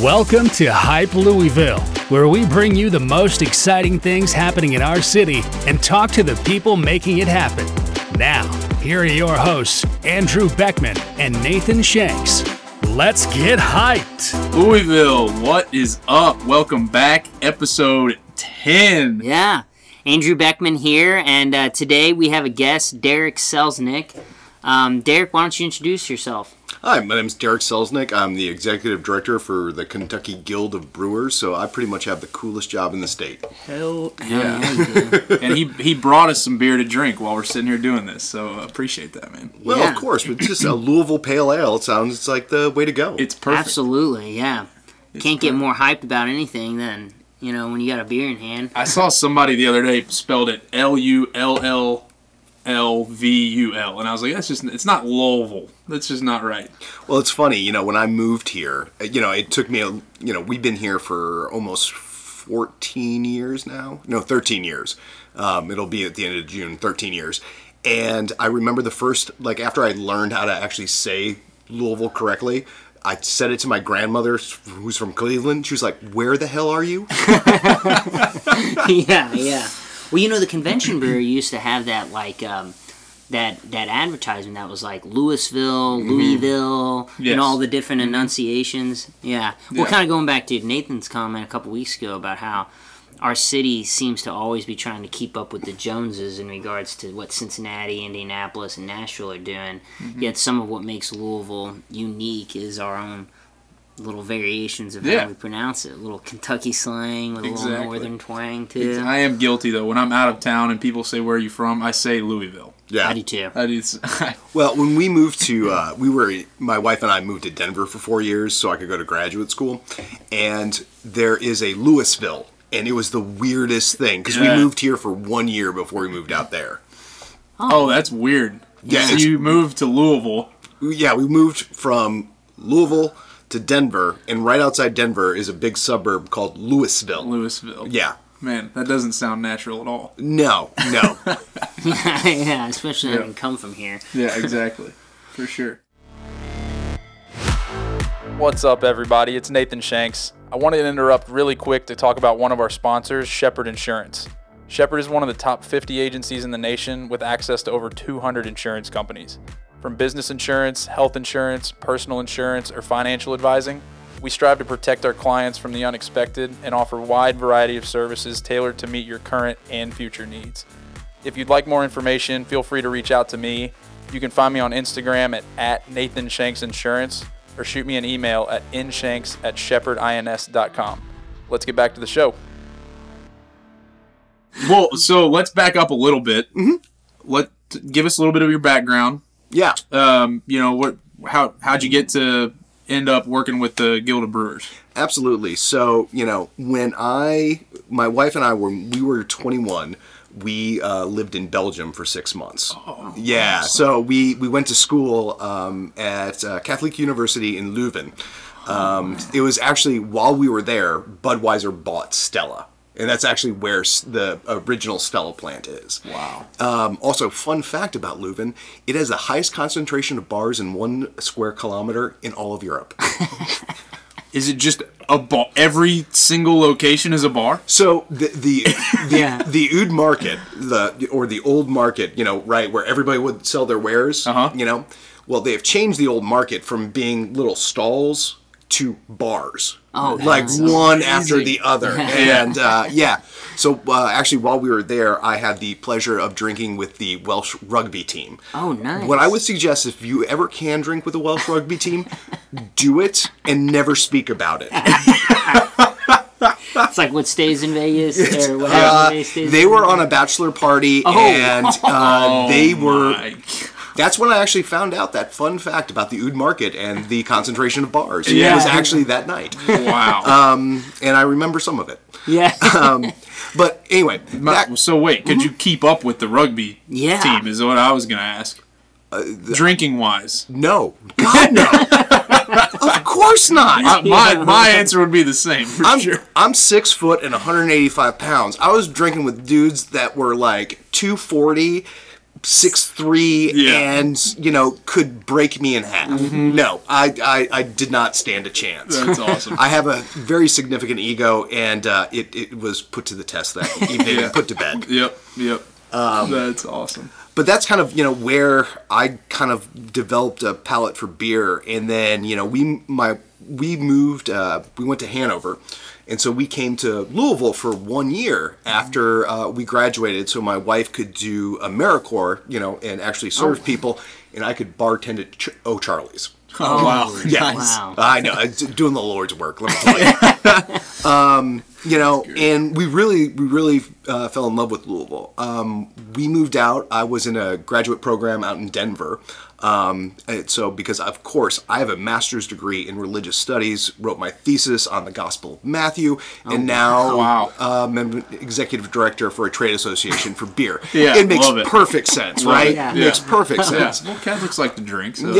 Welcome to Hype Louisville, where we bring you the most exciting things happening in our city and talk to the people making it happen. Now, here are your hosts, Andrew Beckman and Nathan Shanks. Let's get hyped! Louisville, what is up? Welcome back, episode 10. Yeah, Andrew Beckman here, and today we have a guest, Derek Selznick. Derek, why don't you introduce yourself? Hi, my name is Derek Selznick. I'm the executive director for the Kentucky Guild of Brewers, so I pretty much have the coolest job in the state. Hell yeah. And he brought us some beer to drink while we're sitting here doing this, so I appreciate that, man. Well, yeah. Of course, but just a Louisville Pale Ale sounds like the way to go. It's perfect. Absolutely, yeah. Can't get more hyped about anything than, you know, when you got a beer in hand. I saw somebody the other day spelled it Lullvul, and I was like, it's not Louisville. That's just not right. Well, it's funny, you know, when I moved here, you know, it took me, we've been here for almost 14 years now. No, 13 years. It'll be at the end of June, 13 years. And I remember the first, after I learned how to actually say Louisville correctly, I said it to my grandmother, who's from Cleveland. She was like, where the hell are you? Yeah. Well, you know, the convention brewer used to have that, that advertisement that was like Louisville, yes, and all the different enunciations. Yeah. Well, kind of going back to Nathan's comment a couple weeks ago about how our city seems to always be trying to keep up with the Joneses in regards to what Cincinnati, Indianapolis, and Nashville are doing. Mm-hmm. Yet some of what makes Louisville unique is our own little variations of how we pronounce it. A little Kentucky slang with a little northern twang, too. I am guilty, though. When I'm out of town and people say, where are you from? I say Louisville. Yeah. I do, too. Well, when we moved to, my wife and I moved to Denver for 4 years so I could go to graduate school, and there is a Louisville, and it was the weirdest thing, because we moved here for 1 year before we moved out there. Oh, that's weird. Yeah. So you moved to Louisville. Yeah, we moved from Louisville to Denver, and right outside Denver is a big suburb called Louisville. Yeah. Man, that doesn't sound natural at all. No. Yeah, especially having come from here. Yeah, exactly. For sure. What's up, everybody? It's Nathan Shanks. I wanted to interrupt really quick to talk about one of our sponsors, Shepherd Insurance. Shepherd is one of the top 50 agencies in the nation with access to over 200 insurance companies. From business insurance, health insurance, personal insurance, or financial advising, we strive to protect our clients from the unexpected and offer a wide variety of services tailored to meet your current and future needs. If you'd like more information, feel free to reach out to me. You can find me on Instagram at @NathanShanksInsurance or shoot me an email at nshanks@shepherdins.com. Let's get back to the show. Well, so let's back up a little bit. Mm-hmm. Give us a little bit of your background. Yeah. How'd you get to end up working with the Guild of Brewers? Absolutely. So, when my wife and I were 21, we lived in Belgium for 6 months. Oh, yeah. Awesome. So we went to school at Catholic University in Leuven. It was actually, while we were there, Budweiser bought Stella. And that's actually where the original Stella plant is. Wow. Also, fun fact about Leuven, it has the highest concentration of bars in 1 square kilometer in all of Europe. Is it just a bar? Every single location is a bar? So the Oud Market, the Old Market, right, where everybody would sell their wares, well, they have changed the Old Market from being little stalls to bars. Oh, one crazy after the other. And so actually while we were there, I had the pleasure of drinking with the Welsh rugby team. Oh, nice. What I would suggest, if you ever can drink with the Welsh rugby team, do it and never speak about it. It's like what stays in Vegas, or what stays They in were Vegas. On a bachelor party, they were... That's when I actually found out that fun fact about the Oud Market and the concentration of bars. Yeah. It was actually that night. Wow. And I remember some of it. Yeah. But anyway. So wait, could you keep up with the rugby team is what I was going to ask. Drinking-wise. No. God, no. Of course not. My answer would be the same, for sure. I'm 6 foot and 185 pounds. I was drinking with dudes that were like 240 6'3", and, you know, could break me in half. Mm-hmm. No, I did not stand a chance. That's awesome. I have a very significant ego, and it was put to the test that evening and put to bed. Yep. That's awesome. But that's kind of, you know, where I kind of developed a palate for beer. And then, you know, we moved, we went to Hanover. And so we came to Louisville for 1 year after we graduated, so my wife could do AmeriCorps, you know, and actually serve people, and I could bartend at O'Charlie's. Oh, wow. Yeah. Nice. Wow. I know. Doing the Lord's work, let me tell you. You know, and we really fell in love with Louisville. We moved out. I was in a graduate program out in Denver. So because, of course, I have a master's degree in religious studies, wrote my thesis on the Gospel of Matthew, and now I'm an executive director for a trade association for beer. It makes perfect sense, right? It makes perfect sense. Well, Catholics like to drink, so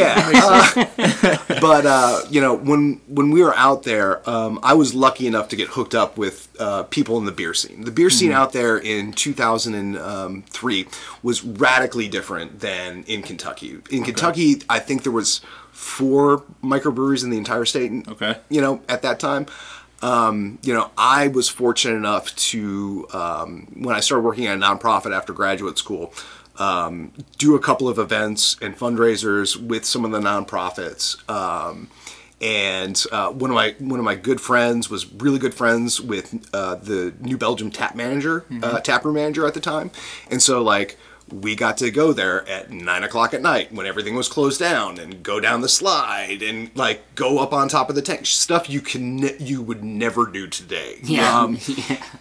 but, you know, when we were out there, I was lucky enough to get hooked up with people in the beer scene. The beer scene out there in 2003 was radically different than in Kentucky. Kentucky, I think there was 4 microbreweries in the entire state, you know, at that time. You know, I was fortunate enough to, when I started working at a nonprofit after graduate school, do a couple of events and fundraisers with some of the nonprofits. And one of my good friends was really good friends with the New Belgium taproom manager at the time. And so, like, we got to go there at 9:00 at night when everything was closed down and go down the slide and, like, go up on top of the tank. Stuff you would never do today. Yeah.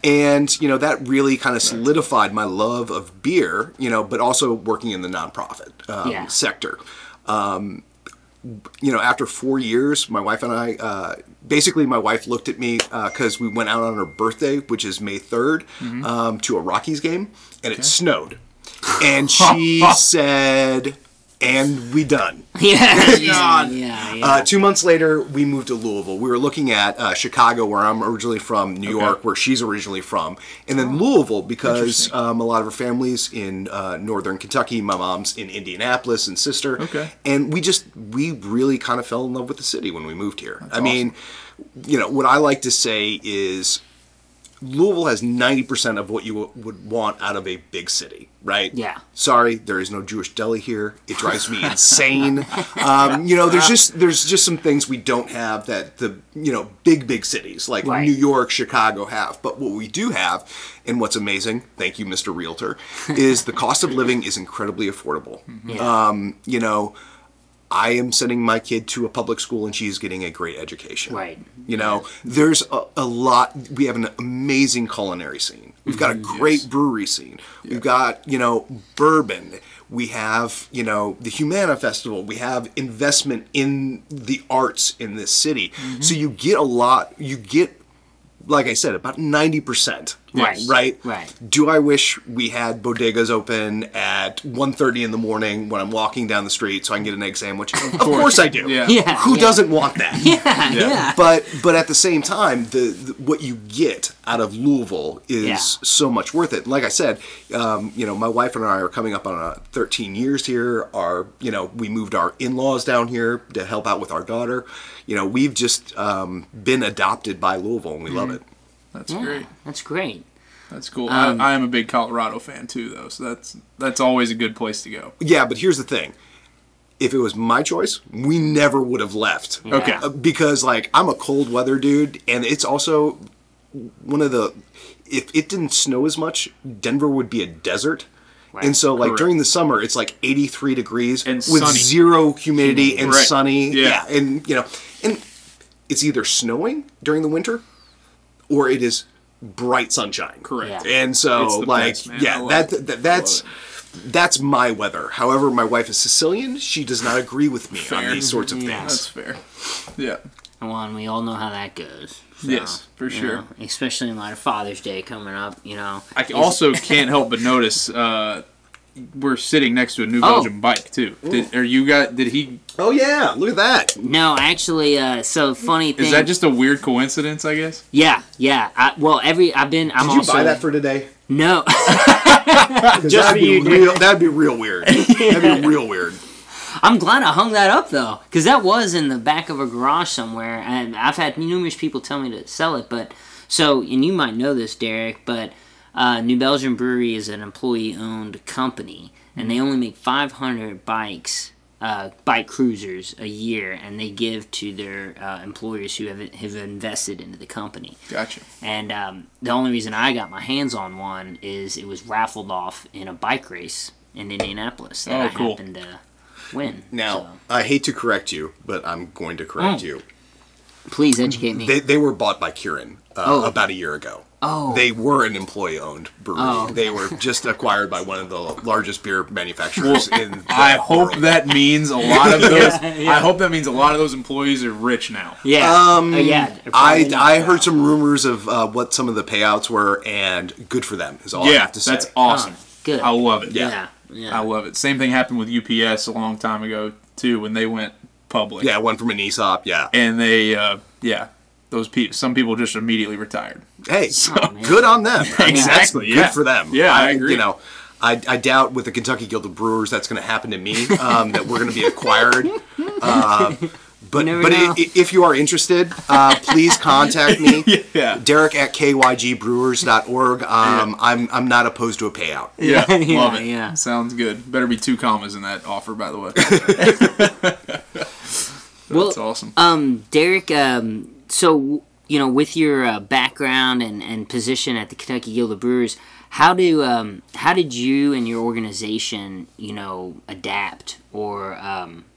And, you know, that really kind of solidified my love of beer, you know, but also working in the nonprofit sector. You know, after 4 years, my wife and I, basically my wife looked at me because we went out on her birthday, which is May 3rd, to a Rockies game, and it snowed. And she said, and we done. Yeah. 2 months later, we moved to Louisville. We were looking at Chicago, where I'm originally from, New York, where she's originally from, and then Louisville, because a lot of her family's in northern Kentucky. My mom's in Indianapolis and sister. And we really kind of fell in love with the city when we moved here. That's awesome. Mean, you know, what I like to say is Louisville has 90% of what you would want out of a big city, right? Yeah. Sorry, there is no Jewish deli here. It drives me insane. You know, there's just some things we don't have that the, you know, big cities like New York, Chicago have. But what we do have, and what's amazing, thank you, Mr. Realtor, is the cost of living is incredibly affordable. Yeah. You know, I am sending my kid to a public school and she's getting a great education. Right. You know, there's a lot. We have an amazing culinary scene. We've got a great brewery scene. Yeah. We've got, you know, bourbon. We have, you know, the Humana Festival. We have investment in the arts in this city. Mm-hmm. So you get a lot. You get, like I said, about 90%. Right. Do I wish we had bodegas open at 1:30 in the morning when I'm walking down the street so I can get an egg sandwich? Of course I do. Yeah. Who doesn't want that? Yeah. But at the same time, the what you get out of Louisville is so much worth it. Like I said, you know, my wife and I are coming up on 13 years here. You know, we moved our in-laws down here to help out with our daughter. You know, we've just been adopted by Louisville and we love it. That's great. That's great. That's cool. I am a big Colorado fan too, though, so that's always a good place to go. Yeah, but here's the thing. If it was my choice, we never would have left. Yeah. Okay. Because, like, I'm a cold weather dude, and it's also one of the... If it didn't snow as much, Denver would be a desert. Right. And so, like, during the summer, it's like 83 degrees and with sunny. Zero humidity and sunny. Yeah. And, you know, and it's either snowing during the winter or it is bright sunshine. Correct. Yeah. And so, like, place, that's my weather. However, my wife is Sicilian. She does not agree with me on these sorts of things. That's fair. Yeah. Well, and we all know how that goes. So, yes, for sure. Know, especially in light of Father's Day coming up, you know. I also can't help but notice we're sitting next to a New Belgium bike, too. Did he... Oh, yeah. Look at that. No, actually, so funny thing... Is that just a weird coincidence, I guess? Yeah. I've been... Did you buy that for today? No. Just for you, dude. That'd be real weird. Yeah. That'd be real weird. I'm glad I hung that up, though, because that was in the back of a garage somewhere, and I've had numerous people tell me to sell it, but... So, and you might know this, Derek, but New Belgium Brewery is an employee-owned company, and they only make 500 bike cruisers a year, and they give to their employers who have invested into the company. Gotcha. And the only reason I got my hands on one is it was raffled off in a bike race in Indianapolis that I happened to win. Now, I hate to correct you, but I'm going to correct you. Please educate me. They were bought by Kirin about a year ago. Oh. They were an employee-owned brewery. Oh. They were just acquired by one of the largest beer manufacturers in the world. I hope that means a lot of those. I hope that means a lot of those employees are rich now. Yeah. I heard some rumors of what some of the payouts were, and good for them is all I have to say. Yeah, that's awesome. Oh, good. I love it. Yeah. I love it. Same thing happened with UPS a long time ago too when they went public. Yeah, one from an ESOP, and they those people, some people just immediately retired. Hey, so good on them. Exactly. Good for them. Yeah, I agree. You know, I doubt with the Kentucky Guild of Brewers that's going to happen to me, that we're going to be acquired. But if you are interested, please contact me, Derek at kygbrewers.org. I'm not opposed to a payout. Yeah, love it. Yeah. Sounds good. Better be 2 commas in that offer, by the way. That's awesome. Derek, so, you know, with your background and position at the Kentucky Guild of Brewers, how did you and your organization, you know, adapt or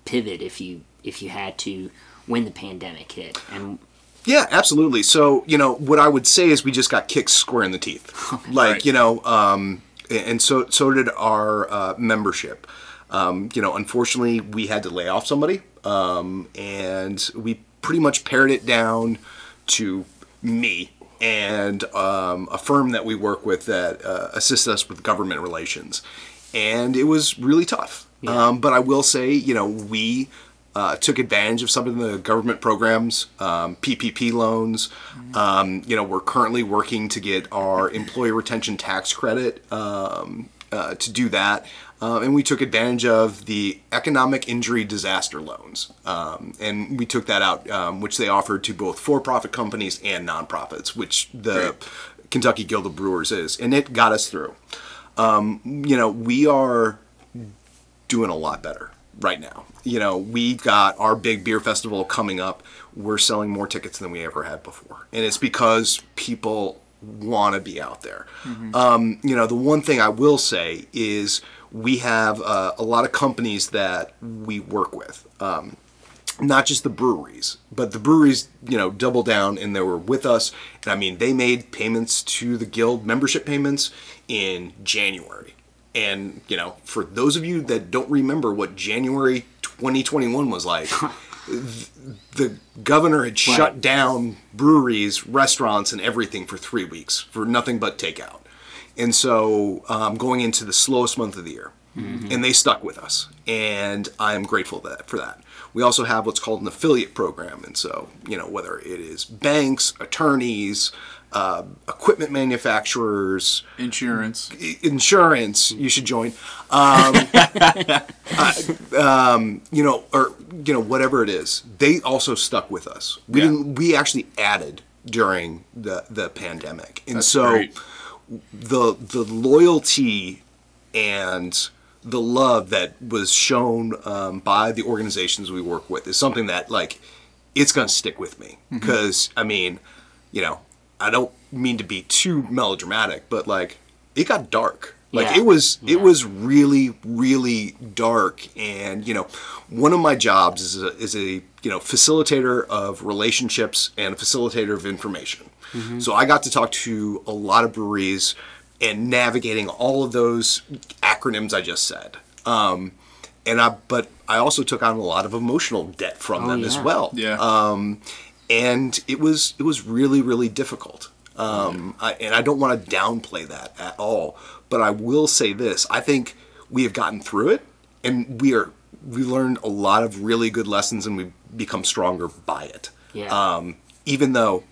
pivot if you had to when the pandemic hit? And yeah, absolutely. So, you know, what I would say is we just got kicked square in the teeth. You know, and so did our membership. You know, unfortunately, we had to lay off somebody, and we pretty much pared it down to me and a firm that we work with that assists us with government relations. And it was really tough. Yeah. But I will say, you know, we... took advantage of some of the government programs, PPP loans. You know, we're currently working to get our employee retention tax credit to do that. And we took advantage of the economic injury disaster loans. And we took that out, which they offered to both for-profit companies and nonprofits, which the Kentucky Guild of Brewers is. And it got us through. You know, we are doing a lot better right now. You know, we've got our big beer festival coming up. We're selling more tickets than we ever had before. And it's because people want to be out there. Mm-hmm. You know, the one thing I will say is we have a lot of companies that we work with. Not just the breweries, but the breweries, you know, doubled down and they were with us. And I mean, they made payments to the guild, membership payments in January. And, you know, for those of you that don't remember what January 2021 was like, the governor had shut down breweries, restaurants, and everything for 3 weeks for nothing but takeout. And so going into the slowest month of the year. Mm-hmm. And they stuck with us. And I'm grateful for that. We also have what's called an affiliate program. And so, you know, whether it is banks, attorneys, equipment manufacturers, insurance, you should join, you know, or, you know, whatever it is, they also stuck with us. We didn't, we actually added during the pandemic. And that's so great. The loyalty and the love that was shown by the organizations we work with is something that, like, it's going to stick with me. Because, I mean, you know, I don't mean to be too melodramatic, but, like, it got dark. Like, it was really, really dark. And, you know, one of my jobs is a you know, facilitator of relationships and a facilitator of information. Mm-hmm. So I got to talk to a lot of breweries and navigating all of those acronyms I just said. But I also took on a lot of emotional debt from them as well. Yeah. And it was really, really difficult. And I don't want to downplay that at all. But I will say this. I think we have gotten through it, and we learned a lot of really good lessons, and we've become stronger by it. Yeah. Even though,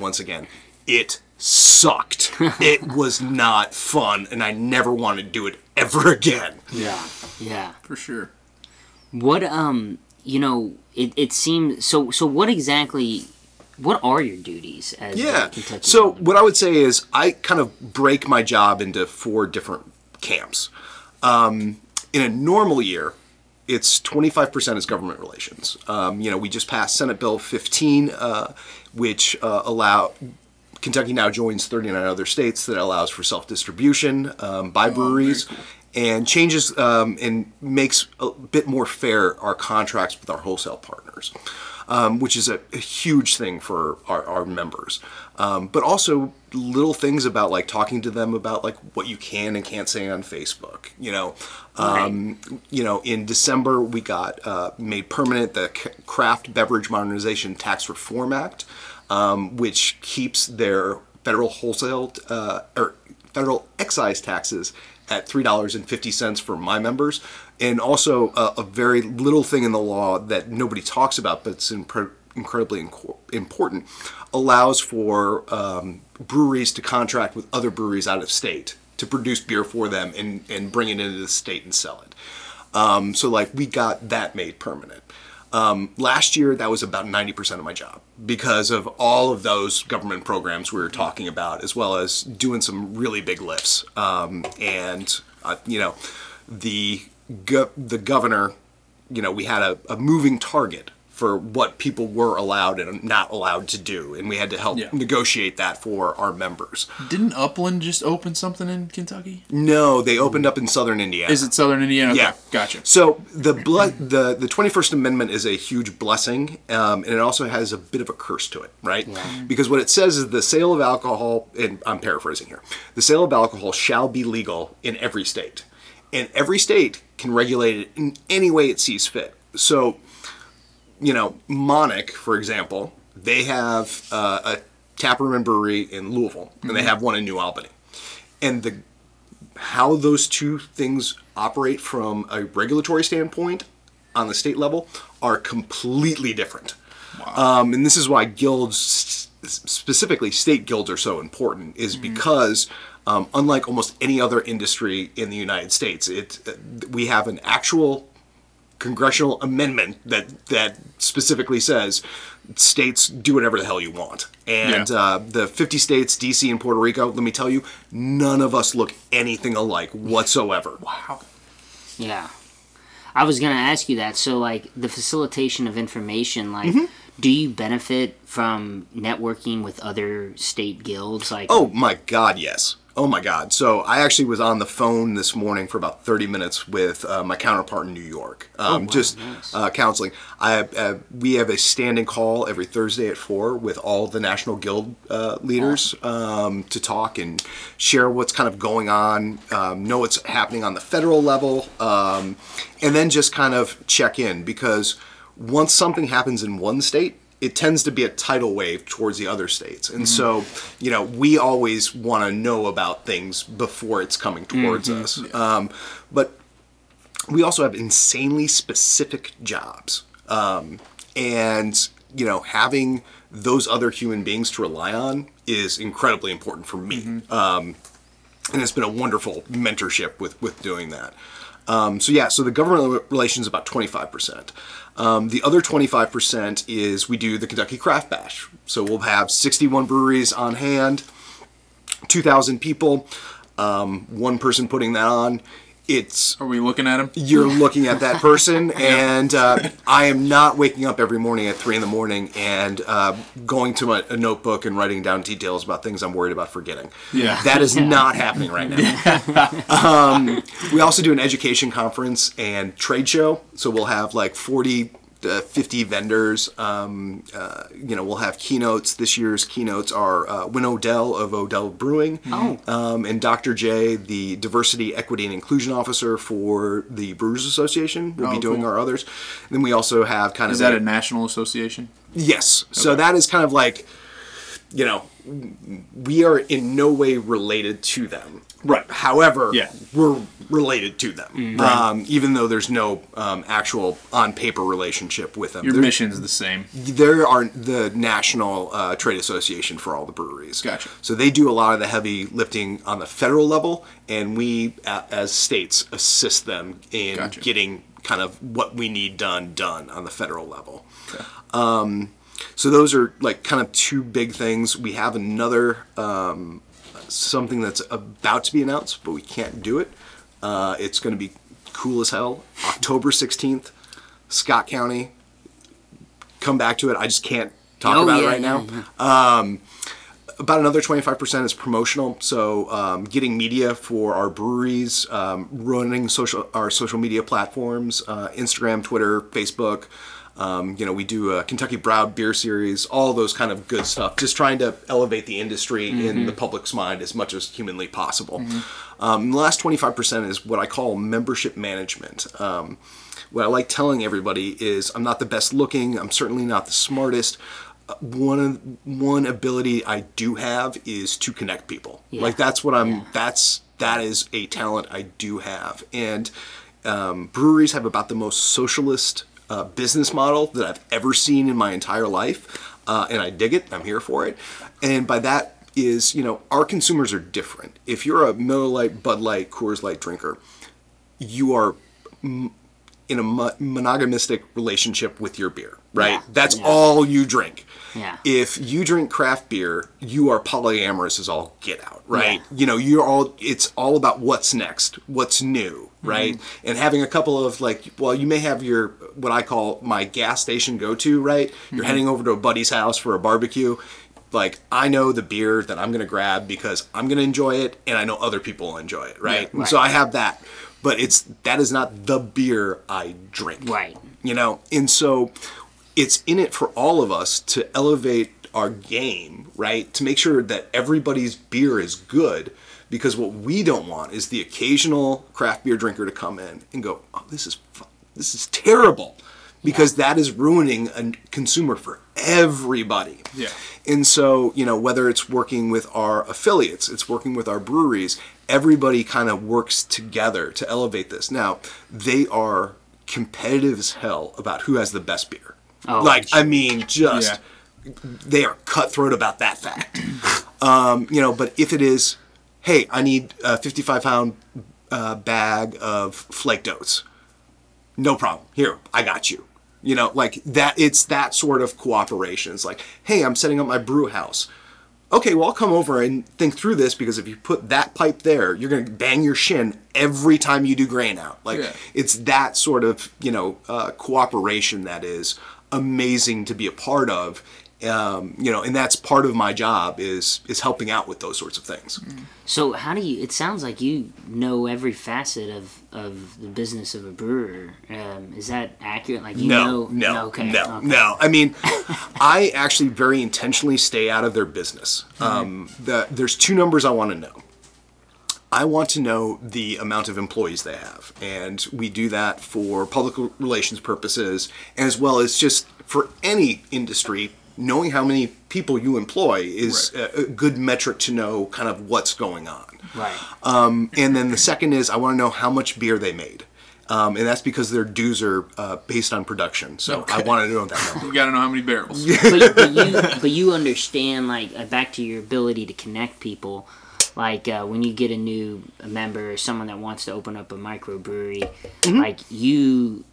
once again, it sucked. It was not fun, and I never want to do it ever again. Yeah, yeah, for sure. What you know, it seems so. So what exactly? What are your duties as a Kentucky? So what I would say is I kind of break my job into four different camps. In a normal year, it's 25% is government relations. You know, we just passed Senate Bill 15, which Kentucky now joins 39 other states that allows for self-distribution by breweries, and changes and makes a bit more fair our contracts with our wholesale partners, which is a huge thing for our members. But also little things about like talking to them about like what you can and can't say on Facebook. You know, you know, in December we got made permanent the Craft Beverage Modernization Tax Reform Act. Which keeps their federal wholesale or federal excise taxes at $3.50 for my members, and also a very little thing in the law that nobody talks about, but it's incredibly important, allows for breweries to contract with other breweries out of state to produce beer for them and bring it into the state and sell it. So like we got that made permanent. Last year, that was about 90% of my job because of all of those government programs we were talking about, as well as doing some really big lifts. And, you know, the governor, you know, we had a moving target for what people were allowed and not allowed to do. And we had to help negotiate that for our members. Didn't Upland just open something in Kentucky? No, they opened up in southern Indiana. Is it southern Indiana? Yeah. Okay, gotcha. So the 21st Amendment is a huge blessing, and it also has a bit of a curse to it, right? Yeah. Because what it says is the sale of alcohol, and I'm paraphrasing here, the sale of alcohol shall be legal in every state. And every state can regulate it in any way it sees fit. So... you know, Monarch, for example, they have a taproom and brewery in Louisville, and they have one in New Albany. And how those two things operate from a regulatory standpoint on the state level are completely different. Wow. And this is why guilds, specifically state guilds, are so important, is because... unlike almost any other industry in the United States, we have an actual... congressional amendment that specifically says states do whatever the hell you want. And the 50 states, D.C. and Puerto Rico, let me tell you, none of us look anything alike whatsoever. Wow. Yeah. I was going to ask you that. So, like, the facilitation of information, like, do you benefit from networking with other state guilds? Like, oh, my God, yes. Oh, my God. So I actually was on the phone this morning for about 30 minutes with my counterpart in New York, counseling. We have a standing call every Thursday at 4 with all the national guild leaders to talk and share what's kind of going on, know what's happening on the federal level, and then just kind of check in. Because once something happens in one state, it tends to be a tidal wave towards the other states. And so, you know, we always want to know about things before it's coming towards us. Yeah. But we also have insanely specific jobs. And, you know, having those other human beings to rely on is incredibly important for me. And it's been a wonderful mentorship with doing that. So the government relations is about 25%. The other 25% is we do the Kentucky Craft Bash. So we'll have 61 breweries on hand, 2,000 people, one person putting that on. Are we looking at him? You're looking at that person, and I am not waking up every morning at 3 in the morning and going to a notebook and writing down details about things I'm worried about forgetting. Yeah. That is not happening right now. We also do an education conference and trade show, so we'll have like 40 to 50 vendors. You know, we'll have keynotes. This year's keynotes are Wynne Odell of Odell Brewing and Dr. J, the Diversity, Equity, and Inclusion Officer for the Brewers Association, will be doing our others. And then we also have kind of... Is that a national association? Yes. Okay. So that is kind of like... you know, we are in no way related to them. Right. However, we're related to them, even though there's no actual on-paper relationship with them. Your mission is the same. They are the National Trade Association for all the breweries. Gotcha. So they do a lot of the heavy lifting on the federal level, and we, as states, assist them in getting kind of what we need done on the federal level. Okay. So those are like kind of two big things. We have another something that's about to be announced, but we can't do it. It's going to be cool as hell. October 16th, Scott County. Come back to it. I just can't talk about it right now. About another 25% is promotional. So getting media for our breweries, running our social media platforms, Instagram, Twitter, Facebook. We do a Kentucky Browed Beer Series, all those kind of good stuff. Just trying to elevate the industry in the public's mind as much as humanly possible. The last 25% is what I call membership management. What I like telling everybody is I'm not the best looking. I'm certainly not the smartest. One ability I do have is to connect people. Yeah. Like that's what that is a talent I do have. And breweries have about the most socialist business model that I've ever seen in my entire life, and I dig it. I'm here for it. And by that is, our consumers are different. If you're a Miller Lite, Bud Light, Coors Light drinker, you are in a monogamistic relationship with your beer, right? Yeah. That's all you drink. Yeah. If you drink craft beer, you are polyamorous as all get out, right? Yeah. It's all about what's next, what's new, right? And having a couple of you may have your, what I call my gas station go-to, right? You're heading over to a buddy's house for a barbecue. I know the beer that I'm going to grab because I'm going to enjoy it and I know other people will enjoy it, right? Yeah, right. So I have that. But that is not the beer I drink. Right. And so it's in it for all of us to elevate our game, right? To make sure that everybody's beer is good, because what we don't want is the occasional craft beer drinker to come in and go, oh, this is terrible, because that is ruining a consumer for everybody. Yeah. And so, whether it's working with our affiliates, it's working with our breweries, everybody kind of works together to elevate this. Now, they are competitive as hell about who has the best beer. Oh, they are cutthroat about that fact. But if it is, hey, I need a 55-pound bag of flaked oats. No problem. Here, I got you. That, it's that sort of cooperation. It's like, hey, I'm setting up my brew house. Okay, well, I'll come over and think through this, because if you put that pipe there, you're going to bang your shin every time you do grain out. It's that sort of, cooperation that is amazing to be a part of. And that's part of my job is helping out with those sorts of things. So how do you, it sounds like you know every facet of the business of a brewer. Is that accurate? No. I mean, I actually very intentionally stay out of their business. There's two numbers I want to know. I want to know the amount of employees they have. And we do that for public relations purposes, as well as just for any industry. Knowing how many people you employ is a good metric to know kind of what's going on. Right. And then the second is I want to know how much beer they made. And that's because their dues are based on production. So I want to know that number. You got to know how many barrels. but you understand, back to your ability to connect people. When you get a new member or someone that wants to open up a microbrewery, you,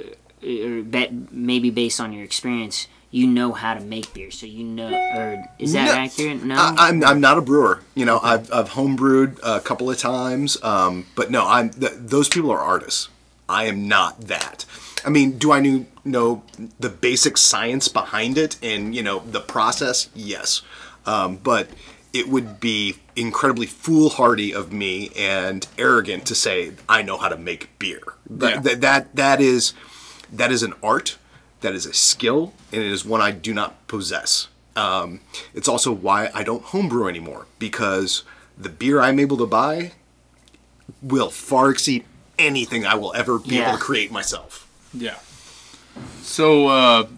or maybe based on your experience, you know how to make beer, so you know, or is that accurate? No, I'm not a brewer. I've homebrewed a couple of times, but no, those people are artists. I am not that. I mean, do I know the basic science behind it and the process? Yes, but it would be incredibly foolhardy of me and arrogant to say I know how to make beer. Yeah. That is an art. That is a skill, and it is one I do not possess. It's also why I don't homebrew anymore, because the beer I'm able to buy will far exceed anything I will ever be able to create myself. Yeah. So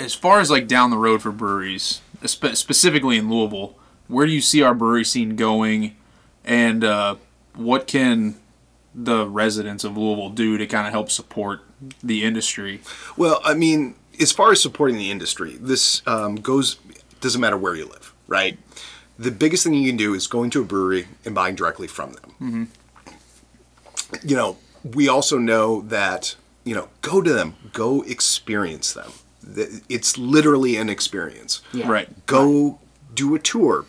as far as down the road for breweries, specifically in Louisville, where do you see our brewery scene going, and what can the residents of Louisville do to kind of help support the industry? Well, I mean, as far as supporting the industry, this goes, doesn't matter where you live, right? The biggest thing you can do is going to a brewery and buying directly from them. Mm-hmm. You know, we also know that, you know, go to them, go experience them. It's literally an experience. Yeah. Right. Go do a tour,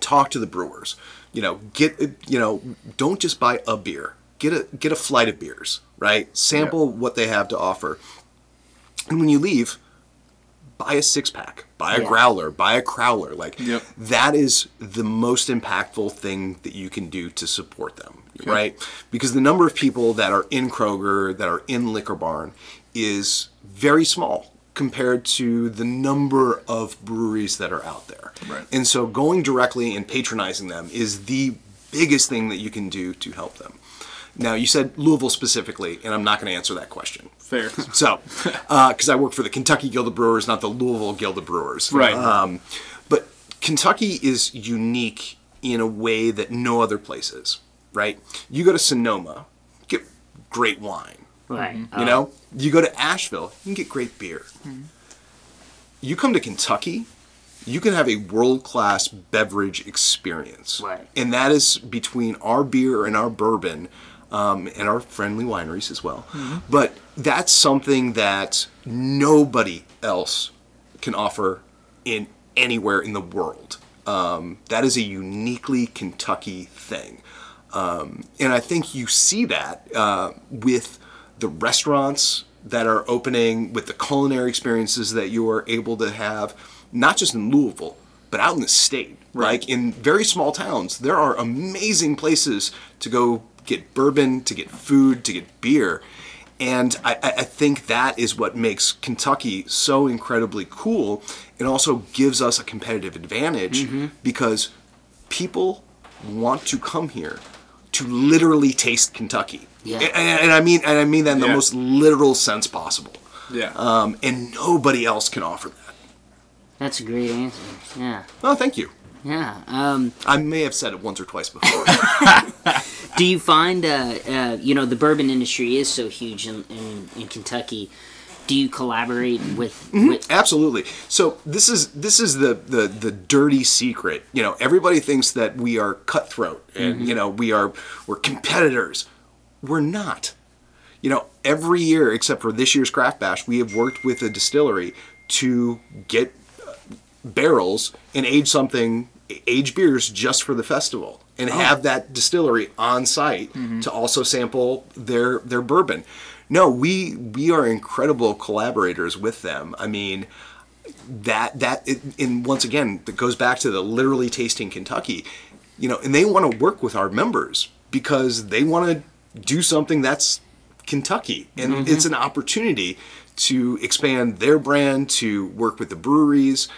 talk to the brewers, you know, get, you know, don't just buy a beer, get a flight of beers, right? Sample what they have to offer. And when you leave, buy a six pack, buy a growler, buy a crowler. Like that is the most impactful thing that you can do to support them. Okay. Right. Because the number of people that are in Kroger, that are in Liquor Barn is very small compared to the number of breweries that are out there. Right. And so going directly and patronizing them is the biggest thing that you can do to help them. Now, you said Louisville specifically, and I'm not going to answer that question. Fair. So, because I work for the Kentucky Guild of Brewers, not the Louisville Guild of Brewers. Right. But Kentucky is unique in a way that no other place is, right? You go to Sonoma, get great wine. Right. You know, you go to Asheville, you can get great beer. Mm-hmm. You come to Kentucky, you can have a world-class beverage experience. Right. And that is between our beer and our bourbon. And our friendly wineries as well. Mm-hmm. But that's something that nobody else can offer in anywhere in the world. That is a uniquely Kentucky thing. And I think you see that with the restaurants that are opening, with the culinary experiences that you are able to have, not just in Louisville, but out in the state. Right. Like in very small towns, there are amazing places to go get bourbon, to get food, to get beer. And I think that is what makes Kentucky so incredibly cool. It also gives us a competitive advantage because people want to come here to literally taste Kentucky. Yeah. And I mean that in the most literal sense possible. Yeah. And nobody else can offer that. That's a great answer. Yeah. Oh, thank you. Yeah. I may have said it once or twice before. Do you find, you know, the bourbon industry is so huge in Kentucky. Do you collaborate with... Mm-hmm. Absolutely. So this is the dirty secret. You know, everybody thinks that we are cutthroat and, you know, we're competitors. We're not. You know, every year, except for this year's Craft Bash, we have worked with a distillery to get barrels and age beers just for the festival and have that distillery on site to also sample their bourbon. No, we are incredible collaborators with them. I mean, and once again, it goes back to the literally tasting Kentucky, you know, and they want to work with our members because they want to do something that's Kentucky, and it's an opportunity to expand their brand, to work with the breweries.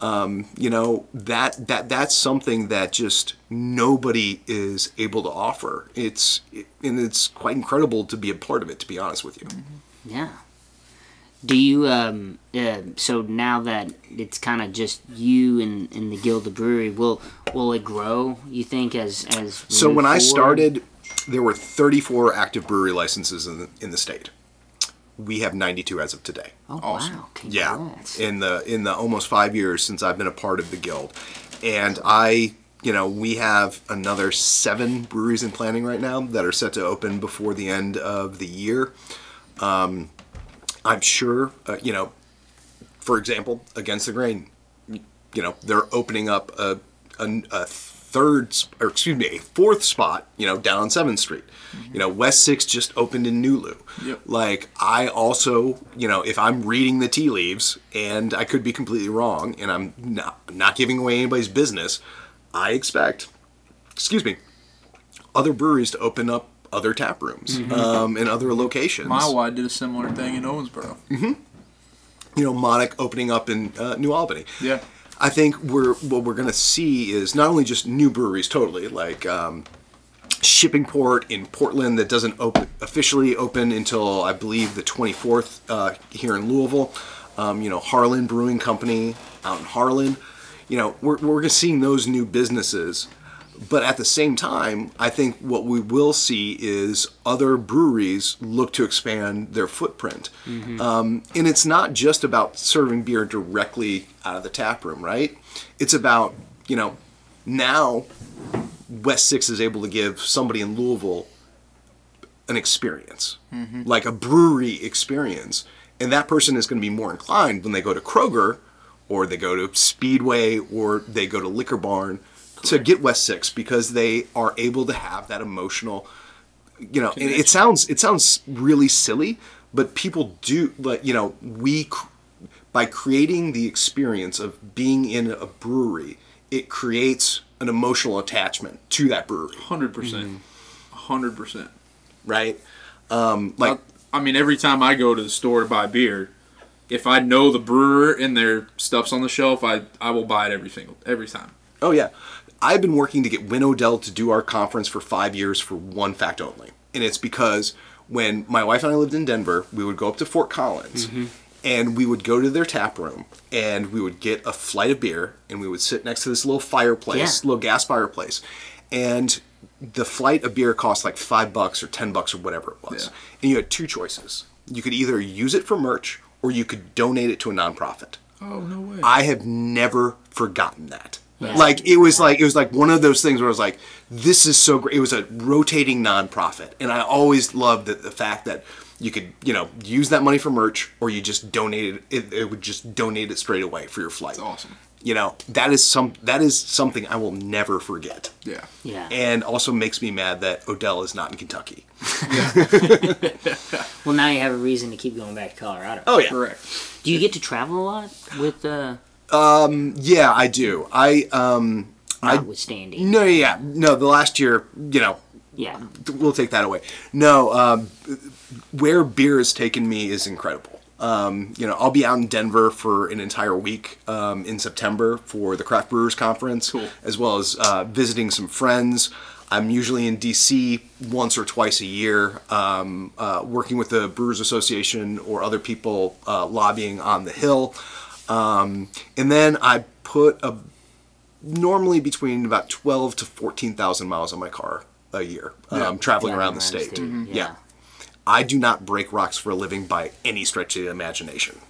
You know, that's something that just nobody is able to offer. And it's quite incredible to be a part of it, to be honest with you. Yeah. Do you, so now that it's kind of just you and the Guild of Brewery, will it grow, you think, as So when I started, there were 34 active brewery licenses in the state. We have 92 as of today. Oh, awesome. Wow. Congrats. Yeah. In the almost 5 years since I've been a part of the Guild. And we have another 7 breweries in planning right now that are set to open before the end of the year. I'm sure, for example, Against the Grain, you know, they're opening up a fourth spot, you know, down on 7th Street. You know, West Sixth just opened in Nulu. Yep. Like, I also, you know, if I'm reading the tea leaves, and I could be completely wrong, and I'm not giving away anybody's business, I expect, other breweries to open up other tap rooms in other locations. Miwa did a similar thing in Owensboro. You know, Monarch opening up in New Albany. Yeah. I think what we're going to see is not only just new breweries totally, like Shippingport in Portland that doesn't officially open until, I believe, the 24th here in Louisville. Harlan Brewing Company out in Harlan. We're seeing those new businesses. But at the same time, I think what we will see is other breweries look to expand their footprint. Mm-hmm. And it's not just about serving beer directly out of the tap room, right? It's about, now West Sixth is able to give somebody in Louisville an experience, mm-hmm. like a brewery experience. And that person is going to be more inclined when they go to Kroger or they go to Speedway or they go to Liquor Barn to get West Sixth, because they are able to have that emotional, and it sounds really silly, but people do, by creating the experience of being in a brewery, it creates an emotional attachment to that brewery. 100%. 100%. Right? Every time I go to the store to buy beer, if I know the brewer and their stuff's on the shelf, I will buy it every time. Oh, yeah. I've been working to get Wynne Odell to do our conference for 5 years for one fact only. And it's because when my wife and I lived in Denver, we would go up to Fort Collins, mm-hmm. and we would go to their tap room, and we would get a flight of beer, and we would sit next to this little fireplace, little gas fireplace. And the flight of beer cost like $5 or $10 or whatever it was. Yeah. And you had two choices. You could either use it for merch or you could donate it to a nonprofit. Oh, no way. I have never forgotten that. Yeah. It was like one of those things where I was like, this is so great. It was a rotating nonprofit, and I always loved the fact that you could use that money for merch, or you just donated it. It would just donate it straight away for your flight. That's awesome. That is something I will never forget. Yeah. Yeah. And also makes me mad that Odell is not in Kentucky. Well, now you have a reason to keep going back to Colorado. Oh yeah, correct. Do you get to travel a lot with the? Yeah, I do. Notwithstanding. The last year, Yeah. We'll take that away. No, where beer has taken me is incredible. I'll be out in Denver for an entire week in September for the Craft Brewers Conference, cool. as well as visiting some friends. I'm usually in D.C. once or twice a year, working with the Brewers Association or other people lobbying on the Hill. And then I put normally between about 12,000 to 14,000 miles on my car a year, traveling around the state. Mm-hmm. Yeah. I do not break rocks for a living by any stretch of the imagination.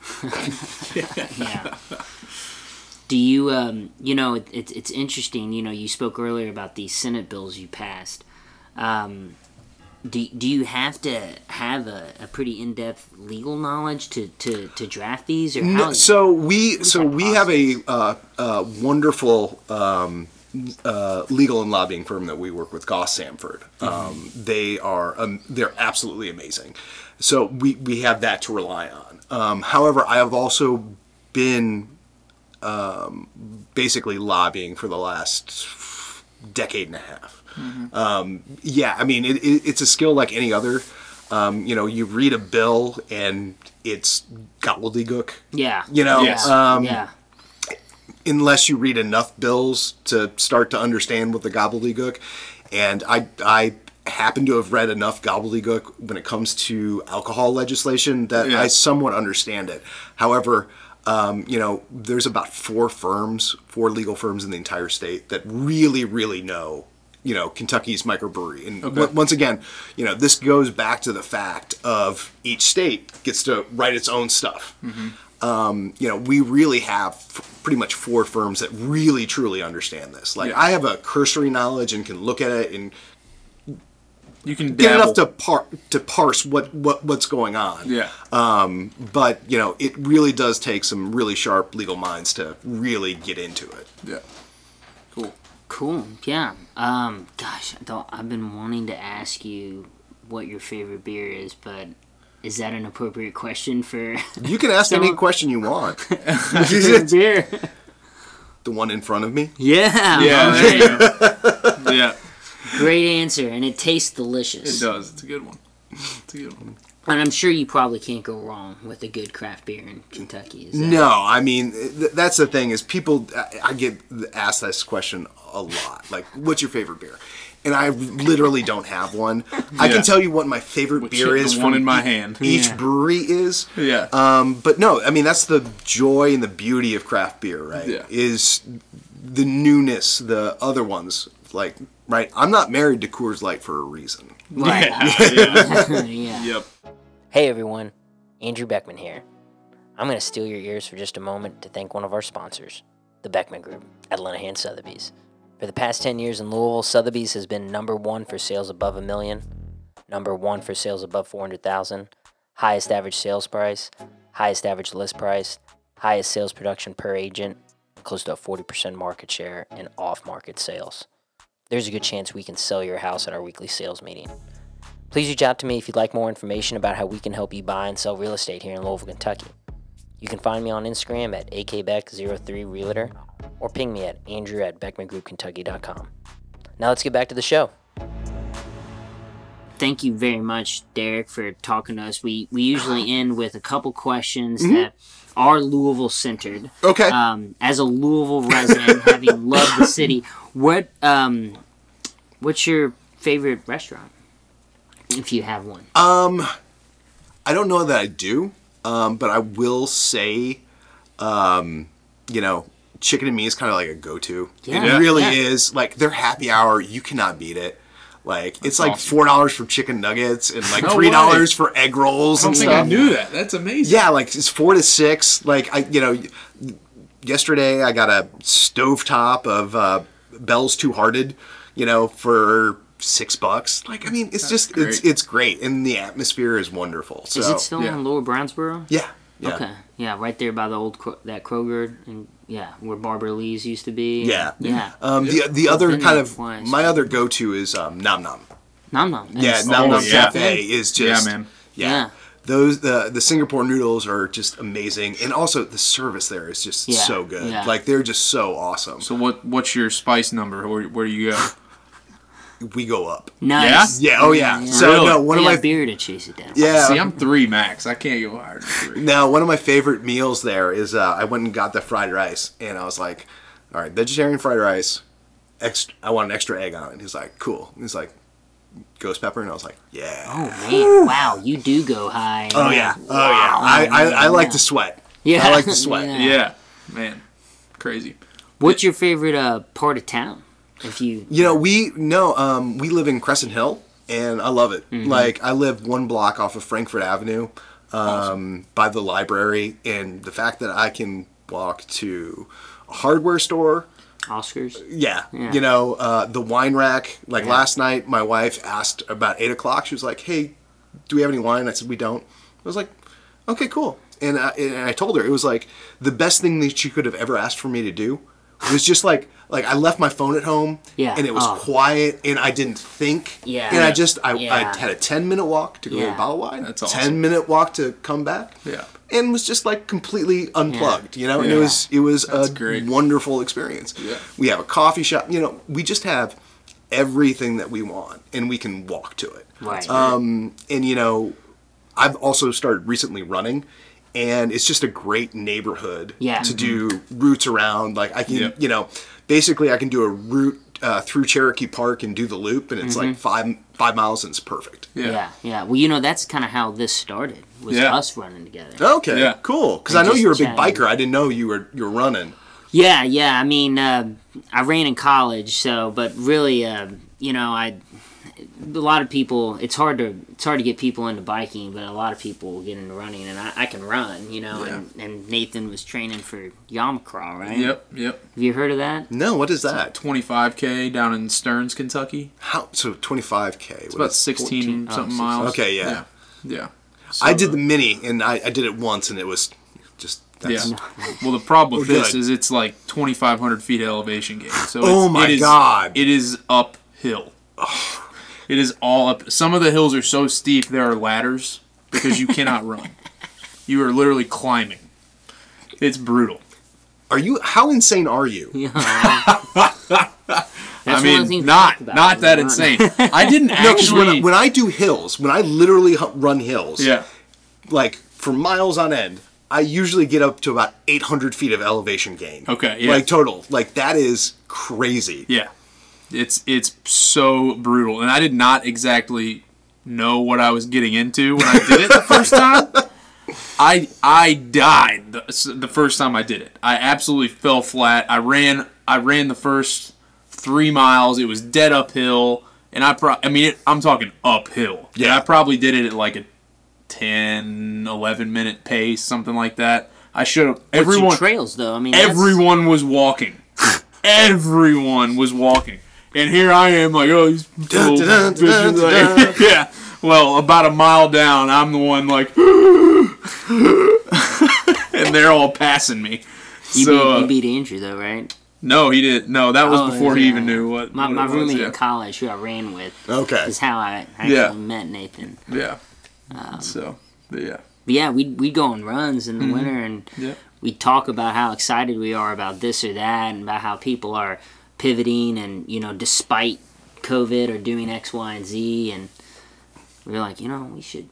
Yeah. Do you, it's interesting, you spoke earlier about these Senate bills you passed. Do you have to have a pretty in-depth legal knowledge to draft these? Or how we have a wonderful legal and lobbying firm that we work with, Goss Sanford. Mm-hmm. They are they're absolutely amazing. So we have that to rely on. However, I have also been basically lobbying for the last decade and a half. Mm-hmm. It's a skill like any other. You read a bill and it's gobbledygook. Yeah. Yes. Unless you read enough bills to start to understand what the gobbledygook, and I happen to have read enough gobbledygook when it comes to alcohol legislation that I somewhat understand it. However, there's about four legal firms in the entire state that really, really know Kentucky's microbrewery. And once again, this goes back to the fact of each state gets to write its own stuff. Mm-hmm. We really have pretty much four firms that really, truly understand this. I have a cursory knowledge and can look at it and you can get enough to parse what's going on. Yeah. But, it really does take some really sharp legal minds to really get into it. Yeah. Cool. Yeah. I've been wanting to ask you what your favorite beer is, but is that an appropriate question for? You can ask any question you want. Favorite beer. The one in front of me. Yeah. Yeah. There you go. Yeah. Great answer, and it tastes delicious. It does. It's a good one. And I'm sure you probably can't go wrong with a good craft beer in Kentucky. That's the thing is people. I get asked this question a lot. Like, what's your favorite beer? and I literally don't have one. Yeah. I can tell you what my favorite beer is. The one in my hand. Each brewery is. Yeah. But no, I mean, that's the joy and the beauty of craft beer, right? Yeah. Is the newness, the other ones, like, right? I'm not married to Coors Light for a reason. Right. Yeah. Yeah. Yep. Hey, everyone. Andrew Beckman here. I'm going to steal your ears for just a moment to thank one of our sponsors, the Beckman Group at Linehan Sotheby's. For the past 10 years in Louisville, Sotheby's has been number one for sales above $1 million, number one for sales above $400,000, highest average sales price, highest average list price, highest sales production per agent, close to a 40% market share in off-market sales. There's a good chance we can sell your house at our weekly sales meeting. Please reach out to me if you'd like more information about how we can help you buy and sell real estate here in Louisville, Kentucky. You can find me on Instagram at akbeck03realtor or ping me at andrew@beckmangroupkentucky.com. Now let's get back to the show. Thank you very much, Derek, for talking to us. We usually end with a couple questions that are Louisville-centered. Okay. As a Louisville resident, having loved the city, what's your favorite restaurant, if you have one? I don't know that I do. But I will say, Chicken and Me is kind of like a go-to. Yeah. It really is. Like, their happy hour, you cannot beat it. Like, that's awesome. Like $4 for chicken nuggets and like $3 for egg rolls and stuff. I don't think I knew that. That's amazing. Yeah, like it's 4 to 6. Like, yesterday I got a stovetop of Bell's Two-Hearted, for $6. Like, I mean, it's great. It's great, and the atmosphere is wonderful. So, is it still in Lower Brownsboro? Yeah. Okay. Yeah, right there by the old Kroger, and where Barbara Lee's used to be. Yeah. The other kind of my other go to is Nom Nom. Nom Nom. Yeah, Nom Nom Cafe is just Those the Singapore noodles are just amazing, and also the service there is just so good. Yeah. Like, they're just so awesome. So what's your spice number? Where do you go? We go up. Nice. Yeah. Yeah. So really? One of my beer to chase it down. Yeah. See, I'm 3 max. I can't go higher than 3. No, one of my favorite meals there is I went and got the fried rice, and I was like, "All right, vegetarian fried rice. I want an extra egg on it." He's like, "Cool." He's like, "Ghost pepper," and I was like, "Yeah." Oh man! Wow, you do go high. Oh yeah. Oh wow. I like to sweat. Yeah. I like to sweat. Yeah. Man, crazy. What's your favorite part of town? If we live in Crescent Hill, and I love it. Mm-hmm. Like, I live 1 block off of Frankfort Avenue, awesome. By the library, and the fact that I can walk to a hardware store, Oscars, the wine rack. Like last night, my wife asked about 8:00. She was like, "Hey, do we have any wine?" I said, "We don't." I was like, "Okay, cool." And I told her it was like the best thing that she could have ever asked for me to do. It was just like I left my phone at home, and it was quiet, and I didn't think, and I had a 10-minute walk to go to Ballawai, that's awesome. 10-minute walk to come back, and was just like completely unplugged, and it was that's a great. Wonderful experience. Yeah. We have a coffee shop, we just have everything that we want, and we can walk to it. Right. I've also started recently running. And it's just a great neighborhood to do routes around. Like, I can, basically I can do a route through Cherokee Park and do the loop, and it's like five miles, and it's perfect. Yeah. Well, that's kind of how this started, was us running together. Okay, cool. Because I know you're a big biker. I didn't know you were running. Yeah. I mean, I ran in college, but really, a lot of people, it's hard to get people into biking, but a lot of people get into running, and I can run, and Nathan was training for Yamacraw, right? Yep. Have you heard of that? No, what is that? 25K down in Stearns, Kentucky. How? So 25K. It's about 16 something miles. Okay, Yeah. So, I did the mini, and I did it once, and it was just... Well, the problem with this is it's like 2,500 feet elevation gain. So God. It is uphill. Oh. It is all up. Some of the hills are so steep there are ladders because you cannot run. You are literally climbing. It's brutal. How insane are you? Yeah. I mean, not that insane. I didn't actually. No, when I do hills, when I literally run hills, like for miles on end, I usually get up to about 800 feet of elevation gain. Okay. Yeah. Like total. Like, that is crazy. Yeah. It's so brutal. And I did not exactly know what I was getting into when I did it the first time. I died the first time I did it. I absolutely fell flat. I ran the first 3 miles. It was dead uphill, and I'm talking uphill. Yeah, I probably did it at like a 10, 11-minute pace, something like that. I should have. Everyone trails though. I mean, everyone was walking. Everyone was walking, and here I am like, oh, these little bitches. Yeah. Well, about a mile down, I'm the one like, and they're all passing me. You beat Andrew though, right? No, he didn't. No, that was before he even knew what. My roommate in college, who I ran with, is how I actually met Nathan. Yeah. We'd go on runs in the winter, and we'd talk about how excited we are about this or that, and about how people are pivoting, and despite COVID or doing X, Y, and Z, and we were like, we should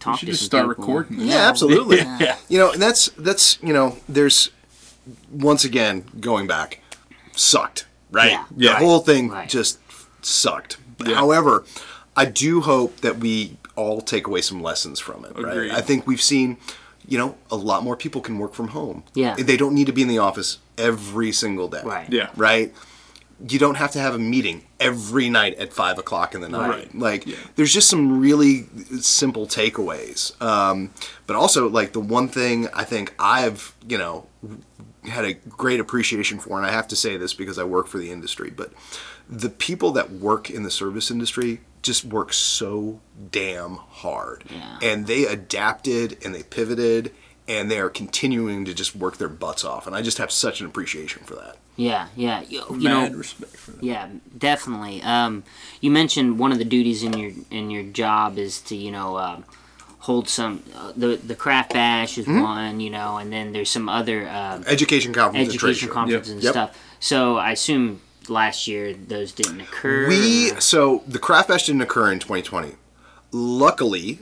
talk. We should just start recording. Yeah, absolutely. Yeah. And that's there's. Once again, going back, sucked, right? Yeah. The whole thing just sucked. Yeah. However, I do hope that we all take away some lessons from it, right? I think we've seen, a lot more people can work from home. Yeah. They don't need to be in the office every single day. Right. Yeah. Right? You don't have to have a meeting every night at 5 o'clock in the night. Right. There's just some really simple takeaways. But also, the one thing I think I've, had a great appreciation for, and I have to say this because I work for the industry, but the people that work in the service industry just work so damn hard. Yeah. And they adapted and they pivoted and they are continuing to just work their butts off. And I just have such an appreciation for that. Yeah. Mad respect for that. Yeah, definitely. You mentioned one of the duties in your job is to, hold some the craft bash is one, and then there's some other education conference and stuff. So I assume last year those didn't occur. So the craft bash didn't occur in 2020. Luckily,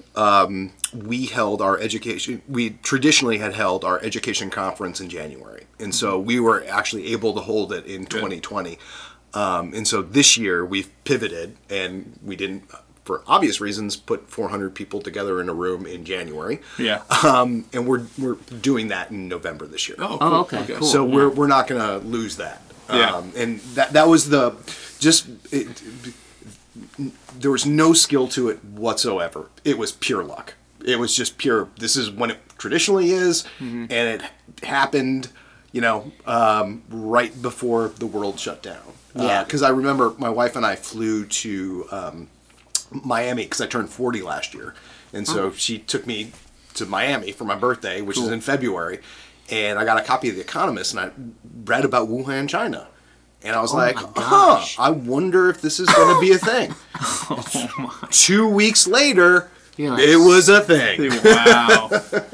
we held our education. We traditionally had held our education conference in January, and so we were actually able to hold it in 2020. And so this year we've pivoted and we didn't. For obvious reasons, put 400 people together in a room in January. Yeah, and we're doing that in November this year. Oh, cool. Okay. Cool. So we're not going to lose that. Yeah, and that was there was no skill to it whatsoever. It was pure luck. It was just pure. This is when it traditionally is, and it happened. Right before the world shut down. Yeah, because I remember my wife and I flew to. Miami, because I turned 40 last year, and so she took me to Miami for my birthday, which is in February, and I got a copy of The Economist, and I read about Wuhan, China, and I was I wonder if this is going to be a thing. 2 weeks later, it was a thing. Wow.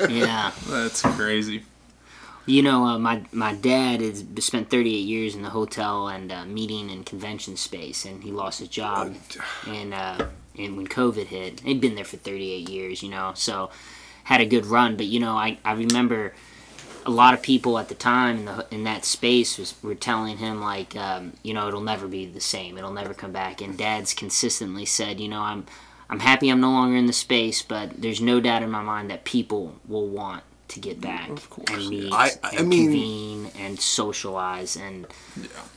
Yeah. That's crazy. My dad has spent 38 years in the hotel and meeting and convention space, and he lost his job. And when COVID hit, he'd been there for 38 years, so had a good run. But, I remember a lot of people at the time in that space were telling him, it'll never be the same. It'll never come back. And Dad's consistently said, I'm happy I'm no longer in the space, but there's no doubt in my mind that people will want to get back and meet convene and socialize. And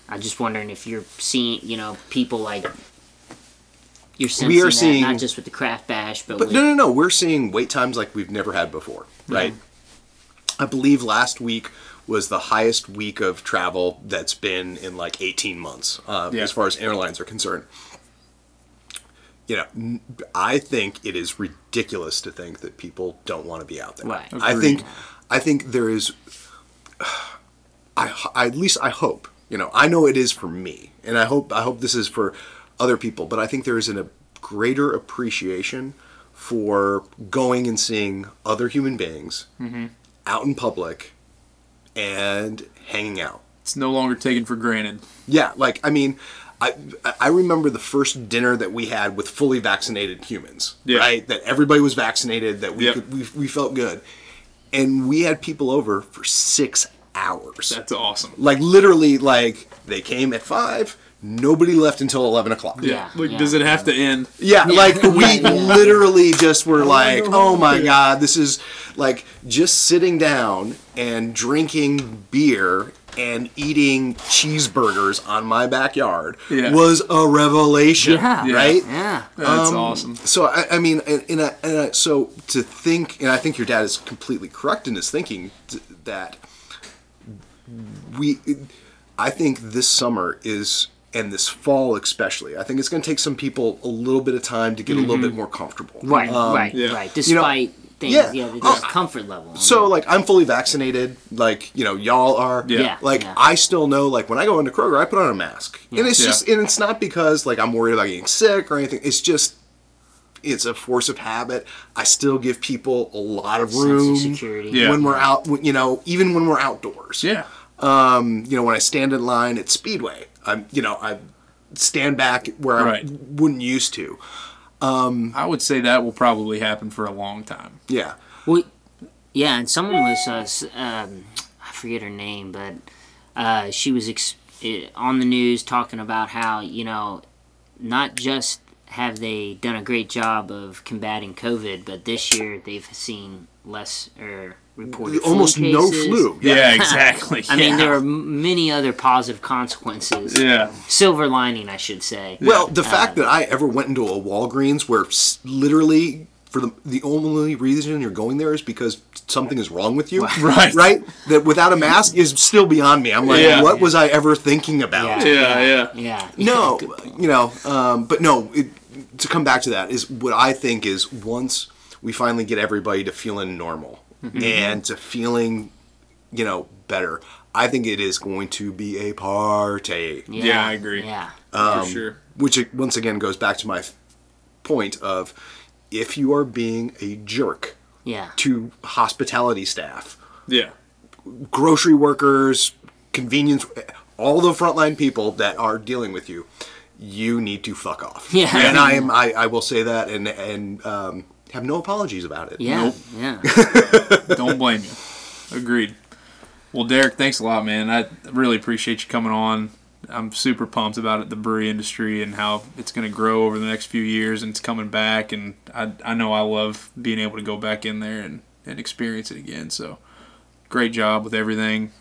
I'm just wondering if you're seeing, people like... You're sensing we are that, seeing, not just with the craft bash, but with... No. We're seeing wait times like we've never had before, right? I believe last week was the highest week of travel that's been in 18 months, as far as airlines are concerned. I think it is ridiculous to think that people don't want to be out there. Right. I think there is... at least I hope. I know it is for me, and I hope this is for... other people, but I think there is a greater appreciation for going and seeing other human beings out in public and hanging out. It's no longer taken for granted. Yeah, I remember the first dinner that we had with fully vaccinated humans, right? That everybody was vaccinated, that we we felt good. And we had people over for 6 hours. That's awesome. Literally, they came at 5, nobody left until 11 o'clock. Yeah. Like, does it have to end? Yeah. Like, we literally just were like, oh my God, this is like just sitting down and drinking beer and eating cheeseburgers on my backyard was a revelation, right? Yeah, that's awesome. So I mean, and I, so to think, and I think your dad is completely correct in his thinking that I think this summer is, and this fall especially, I think it's going to take some people a little bit of time to get a little bit more comfortable. Right. Despite. Things, there's comfort level. So, like, I'm fully vaccinated. Like, you know, y'all are. Yeah. Like, I still know, like, when I go into Kroger, I put on a mask. Yeah. And it's just, and it's not because, like, I'm worried about getting sick or anything. It's just, it's a force of habit. I still give people a lot of room. Security. Yeah. When we're out, you know, even when we're outdoors. Yeah. You know, when I stand in line at Speedway, I stand back where I wouldn't used to. I would say that will probably happen for a long time. Yeah. Well, yeah, and someone was, I forget her name, but she was on the news talking about how, you know, not just have they done a great job of combating COVID, but this year they've seen less reported almost flu cases. No flu. Yeah, exactly. I mean, there are many other positive consequences. Yeah. Silver lining, I should say. Well, the fact that I ever went into a Walgreens where literally for the only reason you're going there is because something is wrong with you. Right. Right? That without a mask is still beyond me. I'm like, what was I ever thinking about? Yeah. No, you know, but no, to come back to that is what I think is once we finally get everybody to feeling normal, mm-hmm. and to feeling, you know, better, I think it is going to be a party. Yeah, I agree. Yeah, for sure. Which once again goes back to my point of if you are being a jerk to hospitality staff, grocery workers, convenience, all the frontline people that are dealing with you, you need to fuck off. Yeah, and I will say that and have no apologies about it. Yeah. Nope. Yeah. Don't blame you. Agreed. Well, Derek, thanks a lot, man. I really appreciate you coming on. I'm super pumped about it, the brewery industry and how it's going to grow over the next few years and it's coming back. And I know I love being able to go back in there and experience it again. So great job with everything.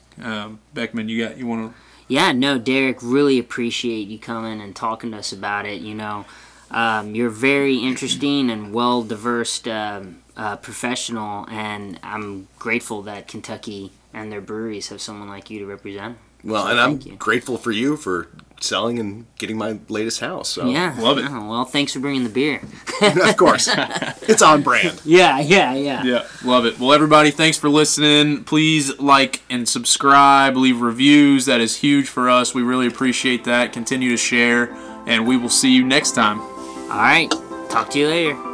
Beckman, you want to? Yeah, no, Derek, really appreciate you coming and talking to us about it, you know. You're very interesting and well-diverse professional, and I'm grateful that Kentucky and their breweries have someone like you to represent. Well, so, and I'm grateful for you for selling and getting my latest house. So. Yeah. Love it. Oh, well, thanks for bringing the beer. Of course. It's on brand. Yeah. Yeah, love it. Well, everybody, thanks for listening. Please like and subscribe. Leave reviews. That is huge for us. We really appreciate that. Continue to share, and we will see you next time. All right. Talk to you later.